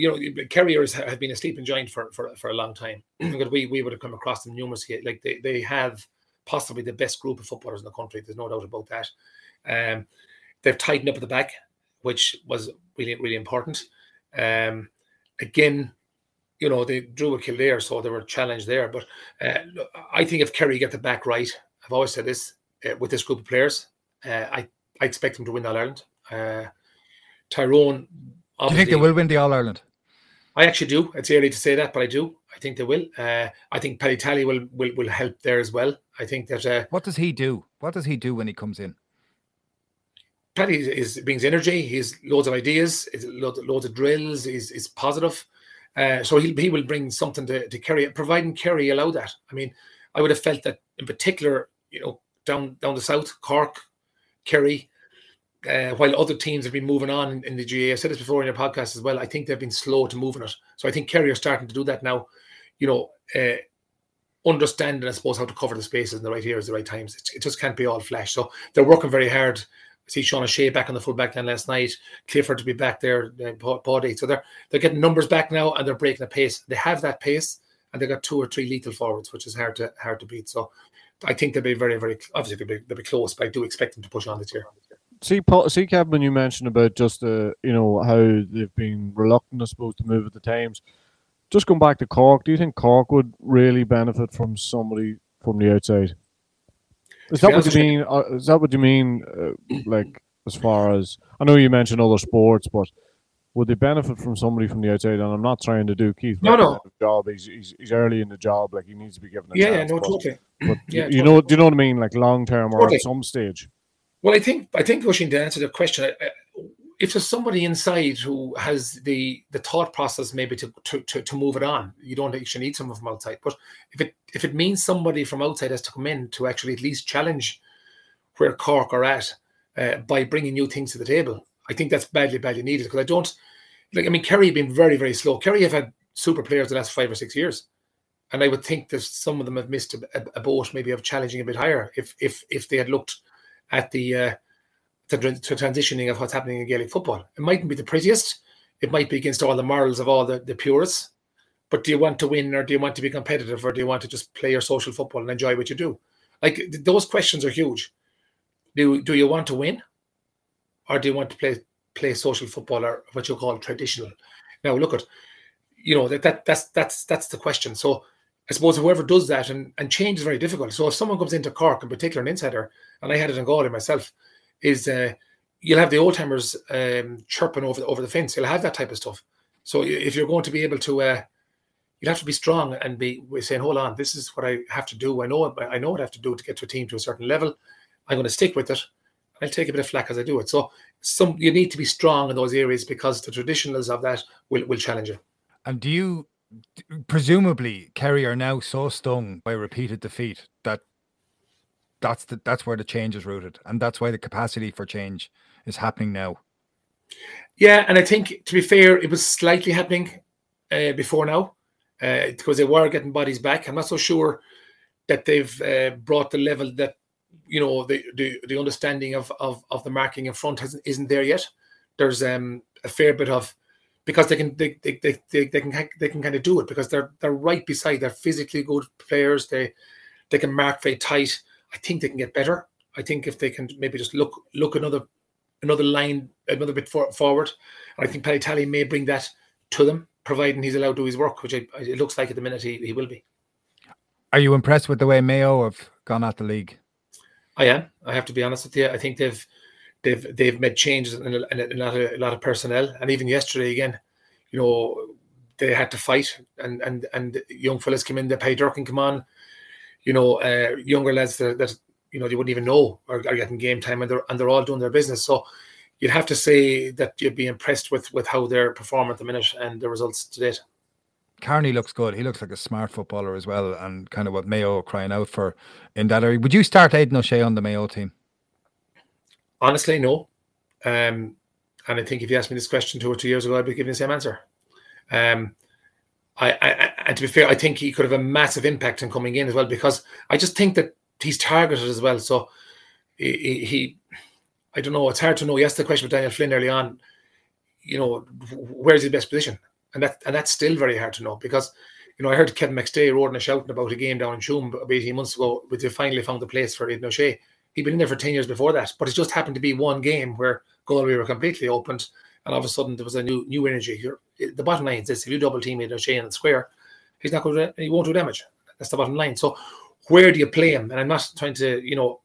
Kerryers have been a sleeping giant for a long time. we would have come across them numerous. Like they have possibly the best group of footballers in the country. There's no doubt about that. They've tightened up at the back, which was really, really important. Again, you know, they drew with Kildare, so they were challenged there. But I think if Kerry get the back right, I've always said this, with this group of players, I expect them to win the All-Ireland. Tyrone... Do you think they will win the All-Ireland? I actually do. It's early to say that, but I do. I think they will. I think Paddy Talley will help there as well. I think that... what does he do? What does he do when he comes in? Paddy brings energy. He's loads of ideas. He's loads of drills. He's positive. So he will bring something to Kerry, providing Kerry allow that. I mean, I would have felt that in particular, you know, down the south, Cork, Kerry, while other teams have been moving on in the GAA. I said this before in your podcast as well, I think they've been slow to move on it. So I think Kerry are starting to do that now, you know, understanding, I suppose, how to cover the spaces in the right areas, the right times. It just can't be all flash. So they're working very hard. I see Sean O'Shea back on the full back line last night, Clifford to be back there, Body. So they're getting numbers back now and they're breaking a pace. They have that pace and they've got two or three lethal forwards, which is hard to beat. So I think they'll be very, very, obviously they'll be close, but I do expect them to push on this year. See, Kevin, when you mentioned about just you know, how they've been reluctant, I suppose, to move at the times. Just going back to Cork, do you think Cork would really benefit from somebody from the outside? Is that what you mean? Like, as far as I know, you mentioned other sports, but would they benefit from somebody from the outside? And I'm not trying to do Keith. No. Job. He's early in the job. Like, he needs to be given a chance. But yeah, you know, do you know what I mean? Like, long term or at some stage. Well, I think Oisín, to answer the question, if there's somebody inside who has the thought process maybe to move it on, you don't actually need someone from outside. But if it means somebody from outside has to come in to actually at least challenge where Cork are at by bringing new things to the table, I think that's badly, badly needed. Because Kerry have been very, very slow. Kerry have had super players the last 5 or 6 years. And I would think that some of them have missed a boat maybe of challenging a bit higher if they had looked at the transitioning of what's happening in Gaelic football. It mightn't be the prettiest. It might be against all the morals of all the purists. But do you want to win, or do you want to be competitive, or do you want to just play your social football and enjoy what you do? Like, those questions are huge. Do you want to win, or do you want to play social football, or what you call traditional? Now look at, you know, that's the question. So I suppose whoever does that, and change is very difficult. So if someone comes into Cork, in particular an insider, and I had it in Galway myself, is you'll have the old-timers chirping over the fence. You'll have that type of stuff. So if you're going to be able to, you'll have to be strong and be saying, hold on, this is what I have to do. I know what I have to do to get to a team to a certain level. I'm going to stick with it. I'll take a bit of flack as I do it. So you need to be strong in those areas, because the traditionals of that will challenge you. And do you... Presumably, Kerry are now so stung by repeated defeat that that's where the change is rooted, and that's why the capacity for change is happening now. Yeah, and I think, to be fair, it was slightly happening before now, because they were getting bodies back. I'm not so sure that they've brought the level that, you know, the understanding of the marking in front isn't there yet. There's a fair bit of... Because they can kind of do it, because they're right beside. They're physically good players. They can mark very tight. I think they can get better. I think if they can maybe just look another line, another bit forward, and I think Paddy Talley may bring that to them, providing he's allowed to do his work, which it looks like at the minute he will be. Are you impressed with the way Mayo have gone at the league? I am. I have to be honest with you. I think they've made changes in a lot of personnel, and even yesterday again, you know, they had to fight, and young fellas came in, the Paddy Durkin come on, you know, younger lads that you know, they wouldn't even know are getting game time, and they're all doing their business. So you'd have to say that you'd be impressed with how they're performing at the minute and the results to date. Carney looks good. He looks like a smart footballer as well, and kind of what Mayo are crying out for in that area. Would you start Aiden O'Shea on the Mayo team? Honestly, no. And I think if you asked me this question 2 or 3 years ago, I'd be giving the same answer. And to be fair, I think he could have a massive impact in coming in as well, because I just think that he's targeted as well. So he I don't know. It's hard to know. You asked the question with Daniel Flynn early on, you know, where's his best position? And that's still very hard to know because, you know, I heard Kevin McStay roaring and shouting about a game down in Tuam about 18 months ago, which they finally found the place for Aiden O'Shea. He'd been in there for 10 years before that, but it just happened to be one game where Galway were completely opened and all of a sudden there was a new energy here. The bottom line is this: if you double team Aiden O'Shea in the square, he's not going to, he won't do damage. That's the bottom line. So where do you play him? And I'm not trying to, you know,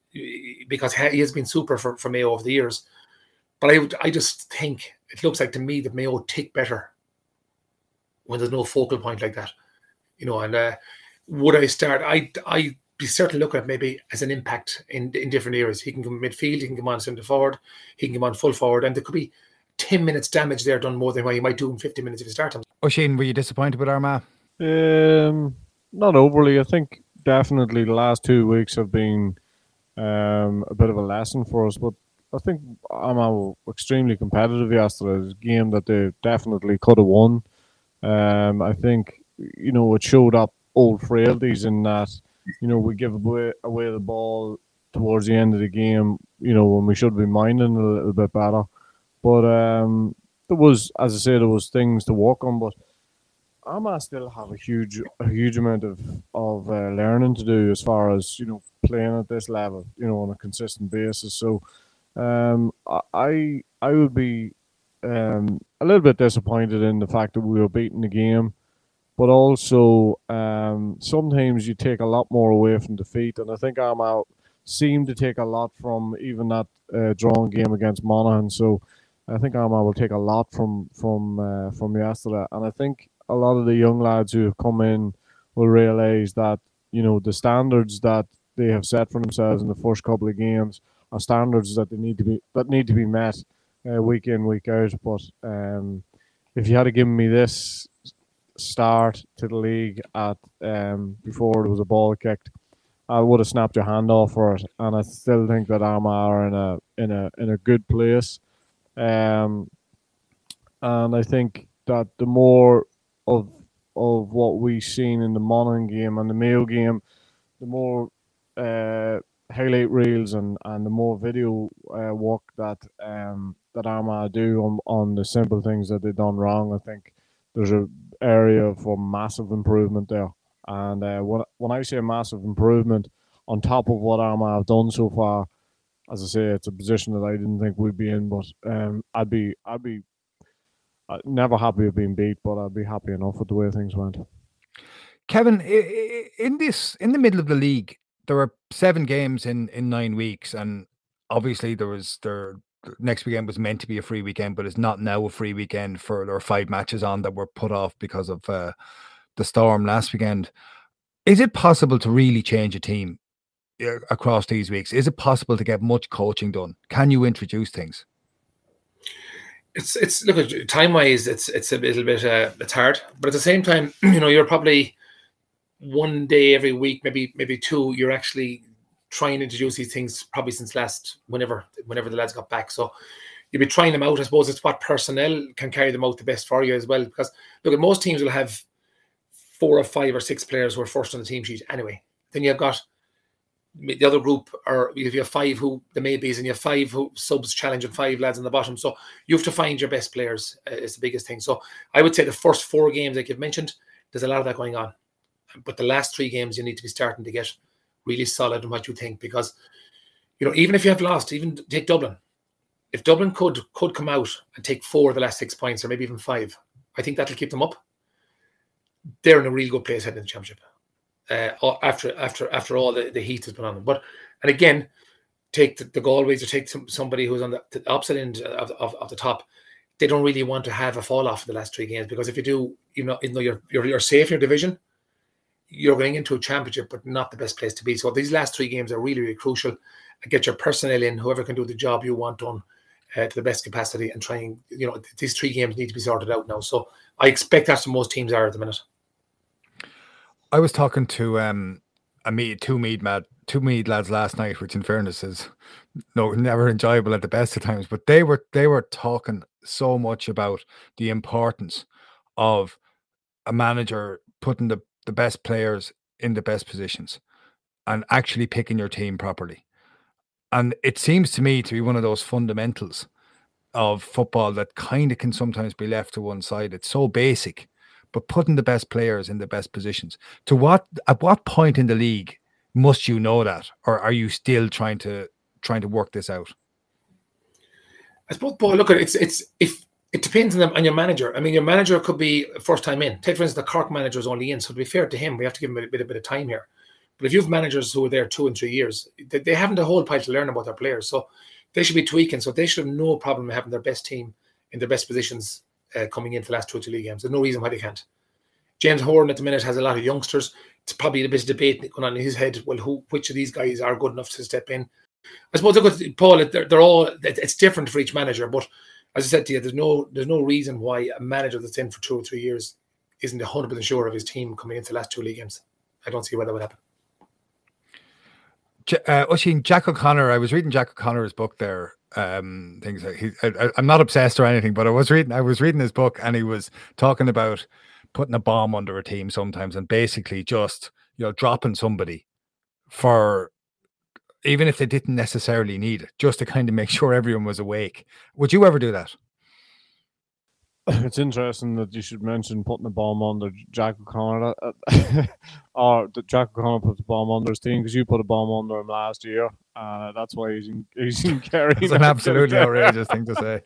because he has been super for Mayo over the years, but I just think it looks like to me that Mayo tick better when there's no focal point like that, you know. And would I start? I'd be certainly looking at maybe as an impact in different areas. He can come midfield, he can come on centre forward, he can come on full forward, and there could be 10 minutes damage there done more than what you might do in 50 minutes if you start him. Oisín, were you disappointed with Armagh? Not overly. I think definitely the last 2 weeks have been a bit of a lesson for us, but I think Armagh were extremely competitive yesterday. It was a game that they definitely could have won. I think, you know, it showed up old frailties in that, you know, we give away the ball towards the end of the game, you know, when we should be minding a little bit better. But there was, as I say, there was things to work on, but Armagh still have a huge amount of learning to do as far as, you know, playing at this level, you know, on a consistent basis. So I would be a little bit disappointed in the fact that we were beating the game, but also sometimes you take a lot more away from defeat, and I think Armagh seemed to take a lot from even that drawn game against Monaghan. So I think Armagh will take a lot from yesterday, and I think a lot of the young lads who have come in will realise that, you know, the standards that they have set for themselves in the first couple of games are standards that need to be met week in, week out. But if you had given me this start to the league at before there was a ball kicked, I would have snapped your hand off for it. And I still think that Armagh are in a good place. And I think that the more of what we've seen in the Monaghan game and the Mayo game, the more highlight reels and the more video work that Armagh do on the simple things that they've done wrong. I think there's an area for massive improvement there. And when I say massive improvement, on top of what Armagh have done so far, as I say, it's a position that I didn't think we'd be in, but I'd be never happy at being beat, but I'd be happy enough with the way things went. Kevin, in the middle of the league, there were 7 games in 9 weeks, and obviously the next weekend was meant to be a free weekend, but it's not now a free weekend. For there are 5 matches on that were put off because of the storm last weekend. Is it possible to really change a team across these weeks? Is it possible to get much coaching done? Can you introduce things? It's look, time wise, it's a little bit it's hard, but at the same time, you know, you're probably one day every week, maybe 2, you're actually trying to introduce these things probably since last whenever the lads got back. So you'll be trying them out. I suppose it's what personnel can carry them out the best for you as well. Because look, most teams will have 4 or 5 or 6 players who are first on the team sheet anyway. Then you've got the other group, or if you have 5 who the maybes, and you have 5 who subs challenge and 5 lads on the bottom. So you have to find your best players is the biggest thing. So I would say the first 4 games like you've mentioned, there's a lot of that going on. But the last 3 games, you need to be starting to get really solid in what you think, because, you know, even if you have lost, even take Dublin. If Dublin could come out and take 4 of the last 6 points, or maybe even 5, I think that'll keep them up. They're in a really good place heading into the championship. After all the heat has been on them. But, and again, take the Galways, or take somebody who's on the opposite end of the top. They don't really want to have a fall off in the last 3 games, because if you do, you know you're safe in your division. You're going into a championship, but not the best place to be. So these last 3 games are really, really crucial. Get your personnel in, whoever can do the job you want done to the best capacity, and trying, you know, these 3 games need to be sorted out now. So I expect that's what most teams are at the minute. I was talking to two Mead lads last night, which in fairness is never enjoyable at the best of times, but they were talking so much about the importance of a manager putting the best players in the best positions and actually picking your team properly. And it seems to me to be one of those fundamentals of football that kind of can sometimes be left to one side. It's so basic, but putting the best players in the best positions. To what, at what point in the league must you know that, or are you still trying to work this out? I suppose, Paul, look at it, it depends on your manager. I mean, your manager could be first time in. Take, for instance, the Cork manager is only in. So to be fair to him, we have to give him a bit of time here. But if you have managers who are there 2 and 3 years, they haven't a whole pile to learn about their players. So they should be tweaking. So they should have no problem having their best team in their best positions coming into the last 2 or 3 league games. There's no reason why they can't. James Horan at the minute has a lot of youngsters. It's probably a bit of debate going on in his head. Well, which of these guys are good enough to step in? I suppose, look at Paul, it's different for each manager, but as I said to you, there's no reason why a manager that's in for 2 or 3 years isn't 100% sure of his team coming into the last 2 league games. I don't see why that would happen. Oisín, Jack O'Connor, I was reading Jack O'Connor's book there. Things like I'm not obsessed or anything, but I was reading his book, and he was talking about putting a bomb under a team sometimes, and basically just, you know, dropping somebody for, even if they didn't necessarily need it, just to kind of make sure everyone was awake. Would you ever do that? It's interesting that you should mention putting a bomb under Jack O'Connor, or that Jack O'Connor puts a bomb under his team, because you put a bomb under him last year. That's why he's in Kerry. It's an absolutely outrageous thing to say.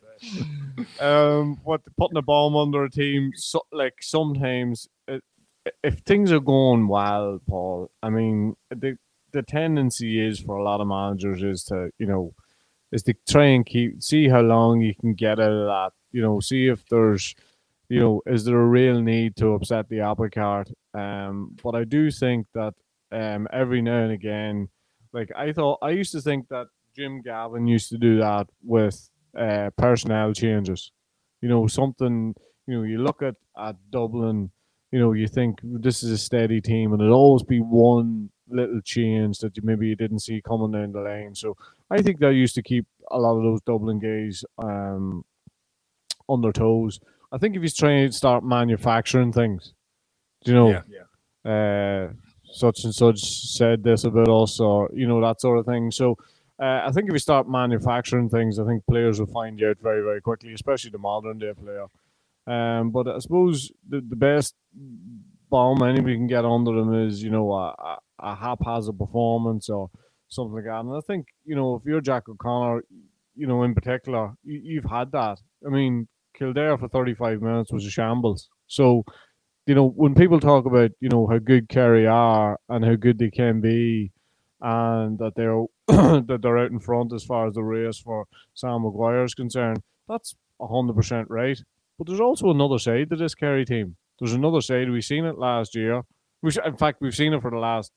What, putting a bomb under a team, so, like, sometimes if things are going well, Paul, I mean, the tendency is for a lot of managers is to try and see how long you can get out of that. You know, see if there's, you know, is there a real need to upset the apple cart? But I do think that every now and again, like I used to think that Jim Gavin used to do that with personnel changes. You know, something, you know, you look at Dublin, you know, you think this is a steady team, and it'll always be one little change that you didn't see coming down the lane. So I think they used to keep a lot of those Dublin guys on their toes. I think if he's trying to start manufacturing things, you know, such and such said this about us, or, you know, that sort of thing. So I think if you start manufacturing things, I think players will find out very, very quickly, especially the modern day player. But I suppose the best bomb anybody can get under them is, you know, a haphazard performance or something like that. And I think, you know, if you're Jack O'Connor, you know, in particular, you've had that. I mean, Kildare for 35 minutes was a shambles. So, you know, when people talk about, you know, how good Kerry are and how good they can be, and that they're that they're out in front as far as the race for Sam Maguire is concerned, that's 100% right. But there's also another side to this Kerry team. There's another side. We've seen it last year. We've seen it for the last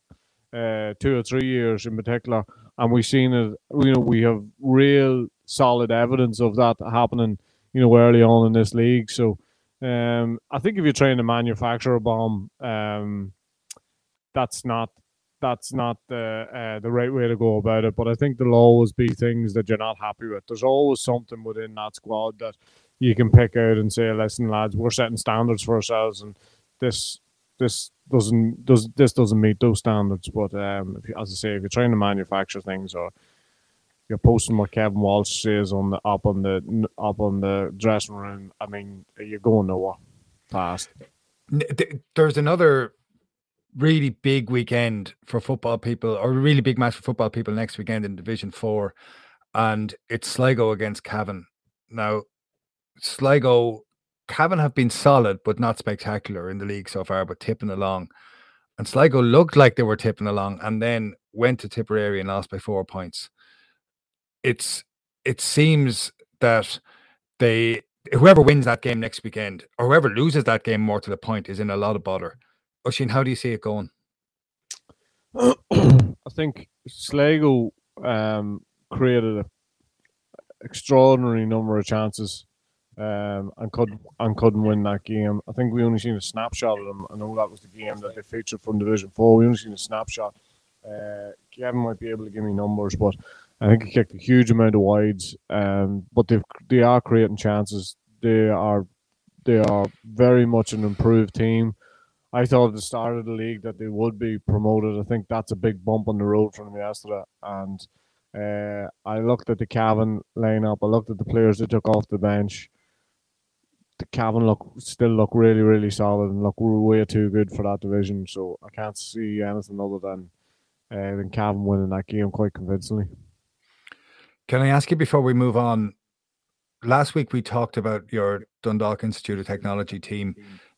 2 or 3 years in particular, and we've seen it. You know, we have real solid evidence of that happening, you know, early on in this league. So I think if you're trying to manufacture a bomb, that's not the right way to go about it. But I think there'll always be things that you're not happy with. There's always something within that squad that you can pick out and say, listen, lads, we're setting standards for ourselves, and this doesn't meet those standards. But as I say, if you're trying to manufacture things, or you're posting what Kevin Walsh says up on the dressing room, I mean, you're going nowhere fast. There's another really big weekend for football people, or a really big match for football people next weekend in Division 4, and it's Sligo against Cavan. Now, Sligo, Cavan have been solid but not spectacular in the league so far, but tipping along. And Sligo looked like they were tipping along, and then went to Tipperary and lost by 4 points. It seems that whoever wins that game next weekend, or whoever loses that game, more to the point, is in a lot of bother. Oisín, how do you see it going? I think Sligo created an extraordinary number of chances and couldn't win that game. I think we only seen a snapshot of them. I know that was the game that they featured from Division 4. We only seen a snapshot. Kevin might be able to give me numbers, but I think he kicked a huge amount of wides. But they are creating chances. They are very much an improved team. I thought at the start of the league that they would be promoted. I think that's a big bump on the road for them yesterday. And I looked at the Cavan lineup. I looked at the players they took off the bench. The Cavan still look really, really solid and look way too good for that division. So I can't see anything other than Cavan winning that game quite convincingly. Can I ask you before we move on? Last week we talked about your Dundalk Institute of Technology team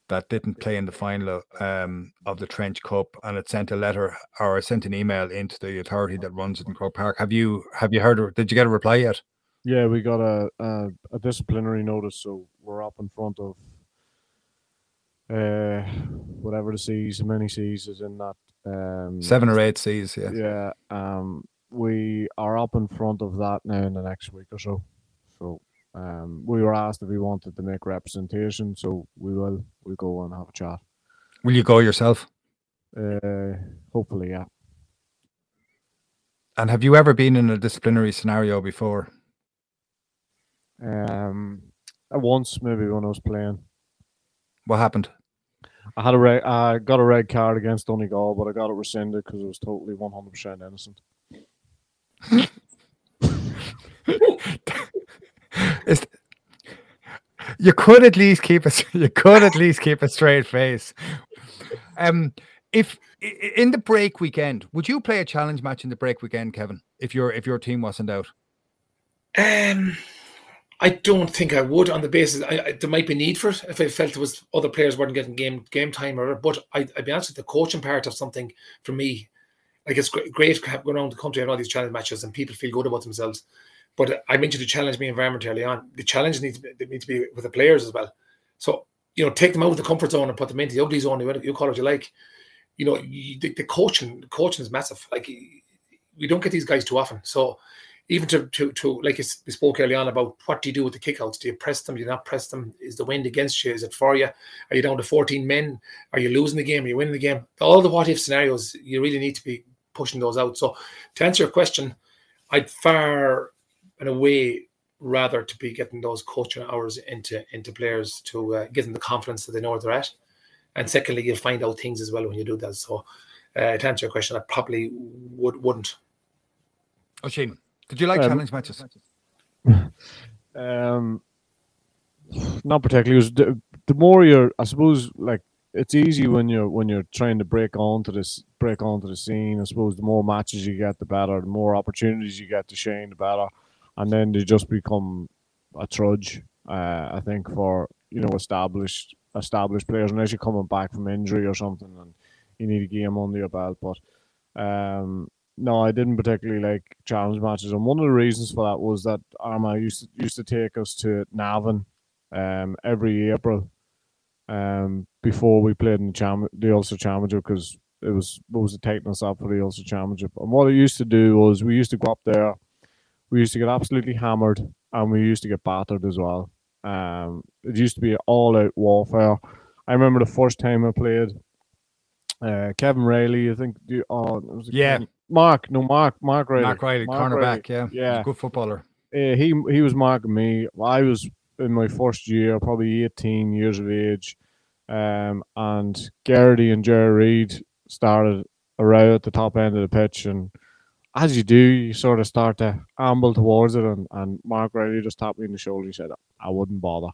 that didn't play in the final of the Trench Cup, and it sent a letter or sent an email into the authority that runs it in Croke Park. Have you heard? Did you get a reply yet? Yeah, we got a disciplinary notice, so we're up in front of whatever the C's, how many C's is in that. 7 or 8 C's, yeah. Yeah, we are up in front of that now in the next week or so. So we were asked if we wanted to make representation, so we will. We'll go and have a chat. Will you go yourself? Hopefully, yeah. And have you ever been in a disciplinary scenario before? Once maybe when I was playing. What happened? I got a red card against Donegal, but I got it rescinded because it was totally 100% innocent. You could at least keep a straight face. If in the break weekend, would you play a challenge match in the break weekend, Kevin? If your team wasn't out. I don't think I would, on the basis there might be need for it if I felt there was other players weren't getting game time or. But I'd be honest with you, the coaching part of something for me, like it's great going around the country and all these challenge matches and people feel good about themselves. But I mentioned the challenge me environment early on. The challenge needs to be with the players as well. So take them out of the comfort zone and put them into the ugly zone. You call it what you like. The coaching is massive. Like we don't get these guys too often. So. Even to like we spoke early on about what do you do with the kickouts? Do you press them? Do you not press them? Is the wind against you? Is it for you? Are you down to 14 men? Are you losing the game? Are you winning the game? All the what-if scenarios, you really need to be pushing those out. So to answer your question, I'd far and away rather to be getting those coaching hours into players to give them the confidence that they know where they're at. And secondly, you'll find out things as well when you do that. So to answer your question, I probably wouldn't. Oisín. Did you like challenge matches? Not particularly. The more you're, I suppose, like it's easy when you're trying to break onto the scene. I suppose the more matches you get, the better. The more opportunities you get to shine, the better. And then they just become a trudge. I think for established players, unless you're coming back from injury or something, and you need a game under your belt. But no, I didn't particularly like challenge matches, and one of the reasons for that was that Armagh used to take us to Navan every April before we played in the Ulster Championship, because it was the tightness up for the Ulster Championship. And what I used to do was we used to go up there, we used to get absolutely hammered, and we used to get battered as well. It used to be all-out warfare. I remember the first time I played, Kevin Reilly, I think. Mark Reilly. Mark Reilly, cornerback, yeah. Good footballer. He was marking me. I was in my first year, probably 18 years of age, and Garrity and Jerry Reid started a row at the top end of the pitch, and as you do, you sort of start to amble towards it, and Mark Reilly just tapped me in the shoulder. He said, I wouldn't bother.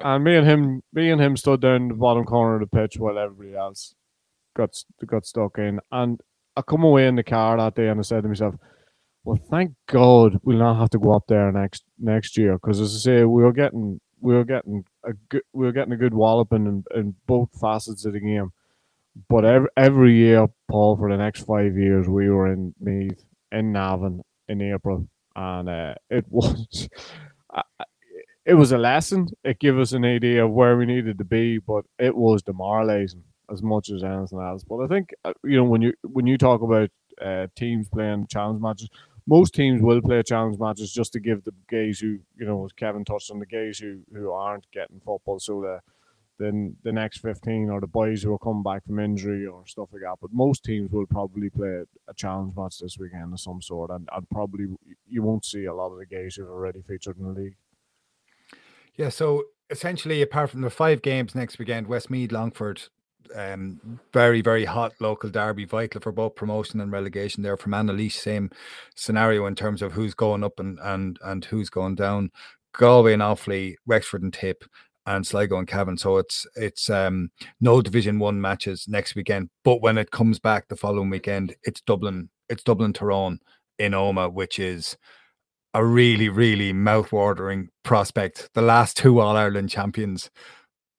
And me and him stood down in the bottom corner of the pitch while everybody else got stuck in. And I come away in the car that day and I said to myself, well, thank God we'll not have to go up there next year, because as I say, we were getting a good walloping in both facets of the game. But every year, Paul, for the next 5 years, we were in Meath, in Navan, in April, and it was a lesson. It gave us an idea of where we needed to be, but it was demoralizing as much as anything else. But I think, when you talk about teams playing challenge matches, most teams will play challenge matches just to give the guys who, as Kevin touched on, the guys who aren't getting football, so the next 15 or the boys who are coming back from injury or stuff like that. But most teams will probably play a challenge match this weekend of some sort, and probably you won't see a lot of the guys who've already featured in the league. Yeah, so essentially, apart from the 5 games next weekend, Westmeath, Longford, Very, very hot local derby, vital for both promotion and relegation there. From Annalise, same scenario in terms of who's going up and who's going down. Galway and Offaly, Wexford and Tip, and Sligo and Cavan. So it's no Division One matches next weekend. But when it comes back the following weekend, it's Dublin Tyrone in Omagh, which is a really, really mouth-watering prospect. The last two All-Ireland champions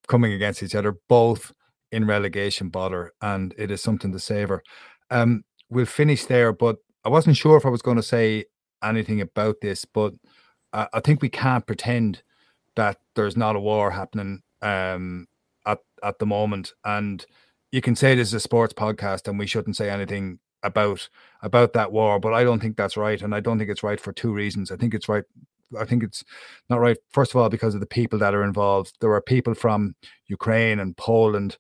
coming against each other, both in relegation bother, and it is something to savour. We'll finish there, but I wasn't sure if I was going to say anything about this, but I think we can't pretend that there's not a war happening at the moment. And you can say this is a sports podcast and we shouldn't say anything about that war, but I don't think that's right, and I don't think it's right for two reasons. I think it's not right, first of all, because of the people that are involved. There are people from Ukraine and Poland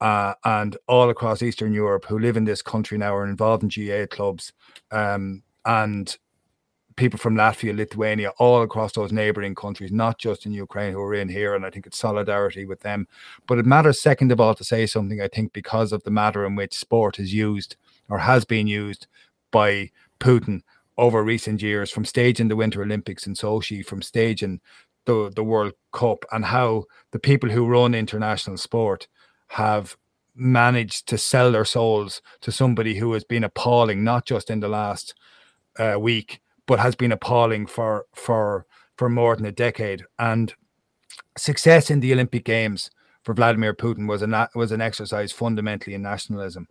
and all across Eastern Europe who live in this country now, are involved in GA clubs, and people from Latvia, Lithuania, all across those neighbouring countries, not just in Ukraine, who are in here, and I think it's solidarity with them. But it matters, second of all, to say something, I think, because of the matter in which sport is used or has been used by Putin over recent years, from staging the Winter Olympics in Sochi, from staging the World Cup, and how the people who run international sport have managed to sell their souls to somebody who has been appalling, not just in the last week, but has been appalling for more than a decade. And success in the Olympic Games for Vladimir Putin was an exercise fundamentally in nationalism.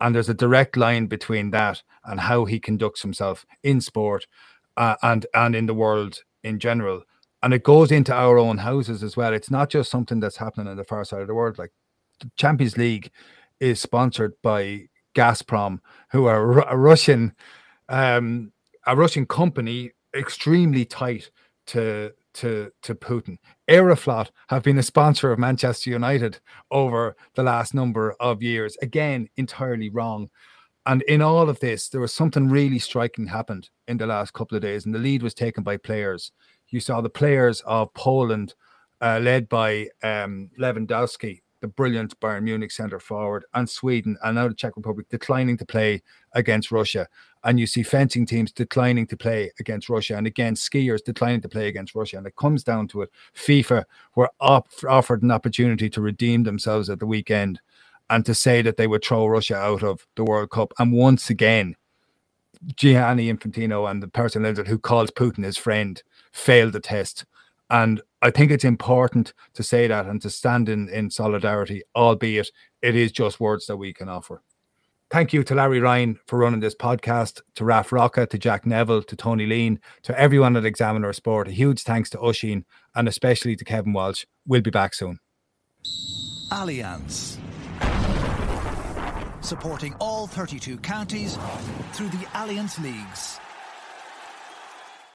And there's a direct line between that and how he conducts himself in sport and in the world in general. And it goes into our own houses as well. It's not just something that's happening on the far side of the world. Like, the Champions League is sponsored by Gazprom, who are a Russian company extremely tight to Putin. Aeroflot have been a sponsor of Manchester United over the last number of years. Again, entirely wrong. And in all of this, there was something really striking happened in the last couple of days, and the lead was taken by players. You saw the players of Poland, led by Lewandowski, the brilliant Bayern Munich centre forward, and Sweden, and now the Czech Republic, declining to play against Russia. And you see fencing teams declining to play against Russia, and again, skiers declining to play against Russia. And it comes down to it. FIFA were offered an opportunity to redeem themselves at the weekend and to say that they would throw Russia out of the World Cup. And once again, Gianni Infantino and the person who calls Putin his friend failed the test. And I think it's important to say that and to stand in solidarity, albeit it is just words that we can offer. Thank you to Larry Ryan for running this podcast, to Raf Rocca, to Jack Neville, to Tony Lean, to everyone at Examiner Sport. A huge thanks to Oisín, and especially to Kevin Walsh. We'll be back soon. Allianz. Supporting all 32 counties through the Allianz Leagues.